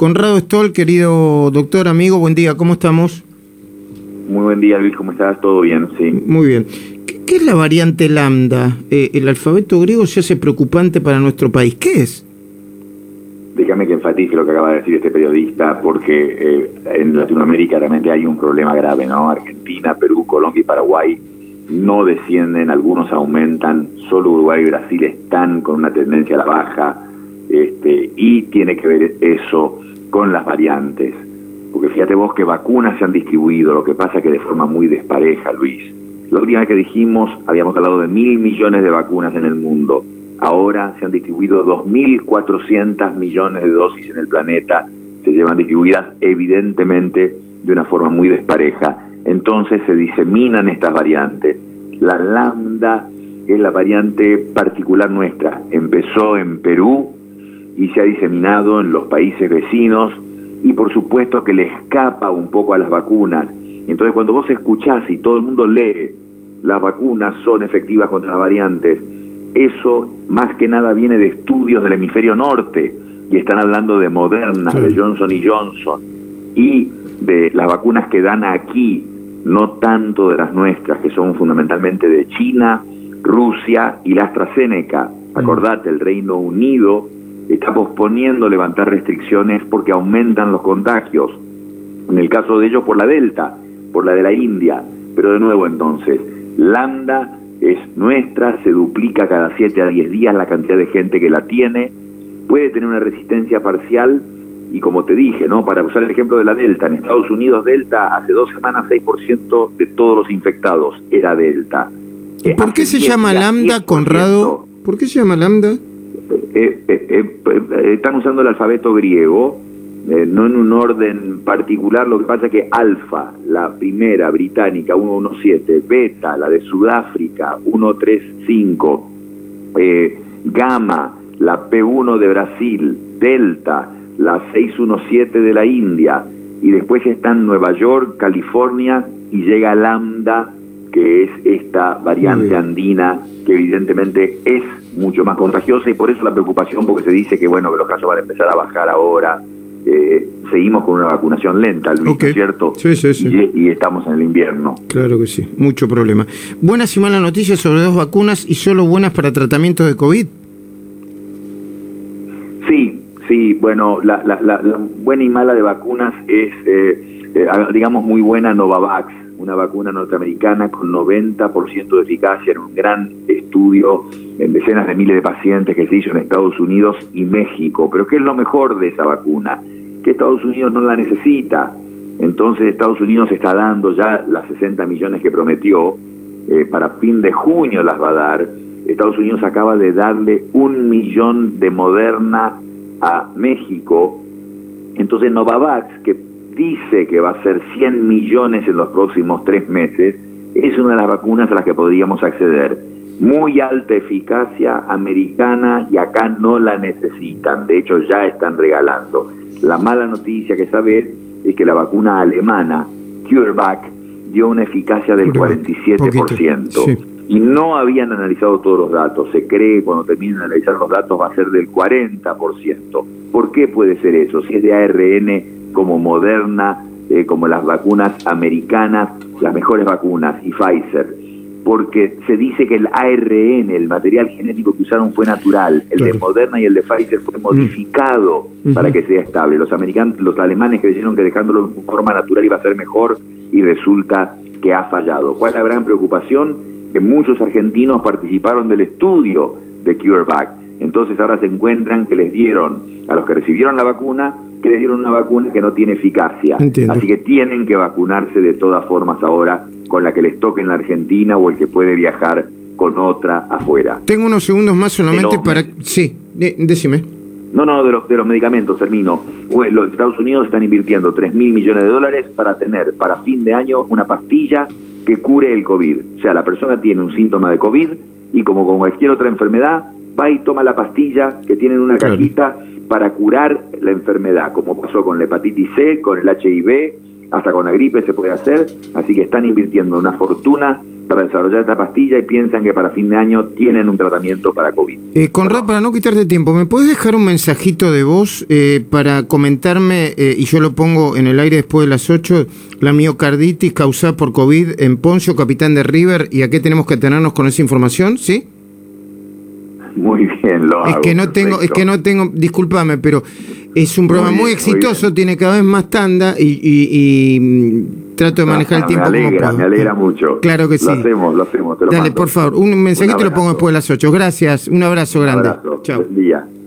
Conrado Estol, querido doctor, amigo, buen día, ¿cómo estamos? Muy buen día, Luis, ¿cómo estás? ¿Todo bien? Sí. Muy bien. ¿Qué es la variante lambda? El alfabeto griego se hace preocupante para nuestro país. ¿Qué es? Déjame que enfatice lo que acaba de decir este periodista, porque en Latinoamérica realmente hay un problema grave, ¿no? Argentina, Perú, Colombia y Paraguay no descienden, algunos aumentan, solo Uruguay y Brasil están con una tendencia a la baja, y tiene que ver eso con las variantes. Porque fíjate vos que vacunas se han distribuido, lo que pasa es que de forma muy despareja, Luis. La última vez que dijimos, habíamos hablado de 1.000 millones de vacunas en el mundo. Ahora se han distribuido 2.400 millones de dosis en el planeta. Se llevan distribuidas evidentemente de una forma muy despareja. Entonces se diseminan estas variantes. La lambda es la variante particular nuestra. Empezó en Perú y se ha diseminado en los países vecinos y por supuesto que le escapa un poco a las vacunas. Entonces cuando vos escuchás y todo el mundo lee las vacunas son efectivas contra las variantes, eso más que nada viene de estudios del hemisferio norte y están hablando de Moderna, de Johnson & Johnson y de las vacunas que dan aquí, no tanto de las nuestras, que son fundamentalmente de China, Rusia y la AstraZeneca. Acordate, el Reino Unido está posponiendo levantar restricciones porque aumentan los contagios, en el caso de ellos por la Delta, por la de la India. Pero de nuevo entonces, lambda es nuestra, se duplica cada 7 a 10 días la cantidad de gente que la tiene, puede tener una resistencia parcial, y como te dije, ¿no? Para usar el ejemplo de la Delta, en Estados Unidos Delta hace 2 semanas 6% de todos los infectados era Delta. ¿Y por qué se llama lambda, Conrado? ¿Por qué se llama lambda? Están usando el alfabeto griego, no en un orden particular, lo que pasa es que alfa, la primera británica 117, beta, la de Sudáfrica 135, gamma, la P1 de Brasil, delta, la 617 de la India, y después están Nueva York, California, y llega lambda, que es esta variante andina, que evidentemente es mucho más contagiosa, y por eso la preocupación, porque se dice que bueno, que los casos van a empezar a bajar ahora. Seguimos con una vacunación lenta, Luis, okay, ¿cierto? Sí, sí, sí. Y estamos en el invierno. Claro que sí, mucho problema. Buenas y malas noticias sobre 2 vacunas y solo buenas para tratamientos de COVID. Sí, sí, bueno, la buena y mala de vacunas es, digamos, muy buena Novavax, una vacuna norteamericana con 90% de eficacia en un gran estudio en decenas de miles de pacientes que se hizo en Estados Unidos y México. Pero ¿qué es lo mejor de esa vacuna? Que Estados Unidos no la necesita. Entonces Estados Unidos está dando ya las 60 millones que prometió, para fin de junio las va a dar. Estados Unidos acaba de darle 1 millón de Moderna a México. Entonces Novavax, que dice que va a ser 100 millones en los próximos 3 meses, es una de las vacunas a las que podríamos acceder. Muy alta eficacia americana y acá no la necesitan, de hecho ya están regalando. La mala noticia que saber es que la vacuna alemana, CureVac, dio una eficacia del 47%. Sí. Y no habían analizado todos los datos. Se cree que cuando terminen de analizar los datos va a ser del 40%. ¿Por qué puede ser eso? Si es de ARN, como Moderna, como las vacunas americanas, las mejores vacunas, y Pfizer, porque se dice que el ARN, el material genético que usaron fue natural, el de Moderna y el de Pfizer fue modificado para que sea estable. Los alemanes creyeron que dejándolo en forma natural iba a ser mejor y resulta que ha fallado. ¿Cuál es la gran preocupación? Que muchos argentinos participaron del estudio de CureVac. Entonces ahora se encuentran que les dieron, a los que recibieron la vacuna, que les dieron una vacuna que no tiene eficacia. Entiendo. Así que tienen que vacunarse de todas formas ahora con la que les toque en la Argentina o el que puede viajar con otra afuera. Tengo unos segundos más solamente para... Sí, decime. No, de los medicamentos, termino. Bueno, los Estados Unidos están invirtiendo $3.000 millones para tener para fin de año una pastilla que cure el COVID. O sea, la persona tiene un síntoma de COVID y como con cualquier otra enfermedad, va y toma la pastilla que tiene en una cajita para curar la enfermedad, como pasó con la hepatitis C, con el HIV, hasta con la gripe se puede hacer, así que están invirtiendo una fortuna para desarrollar esta pastilla y piensan que para fin de año tienen un tratamiento para COVID. Conrado, para no quitarte tiempo, ¿me podés dejar un mensajito de voz para comentarme, y yo lo pongo en el aire después de las 8, la miocarditis causada por COVID en Poncio, capitán de River, y a qué tenemos que atenernos con esa información, ¿sí? Muy bien, lo hago. Es que no tengo, discúlpame, pero es un programa muy exitoso, muy tiene cada vez más tanda y trato de manejar el tiempo. Me alegra mucho. Claro que sí. Lo hacemos, te lo mando. Dale, por favor, un mensajito lo pongo después de las 8. Gracias, un abrazo grande. Chao. Buen día.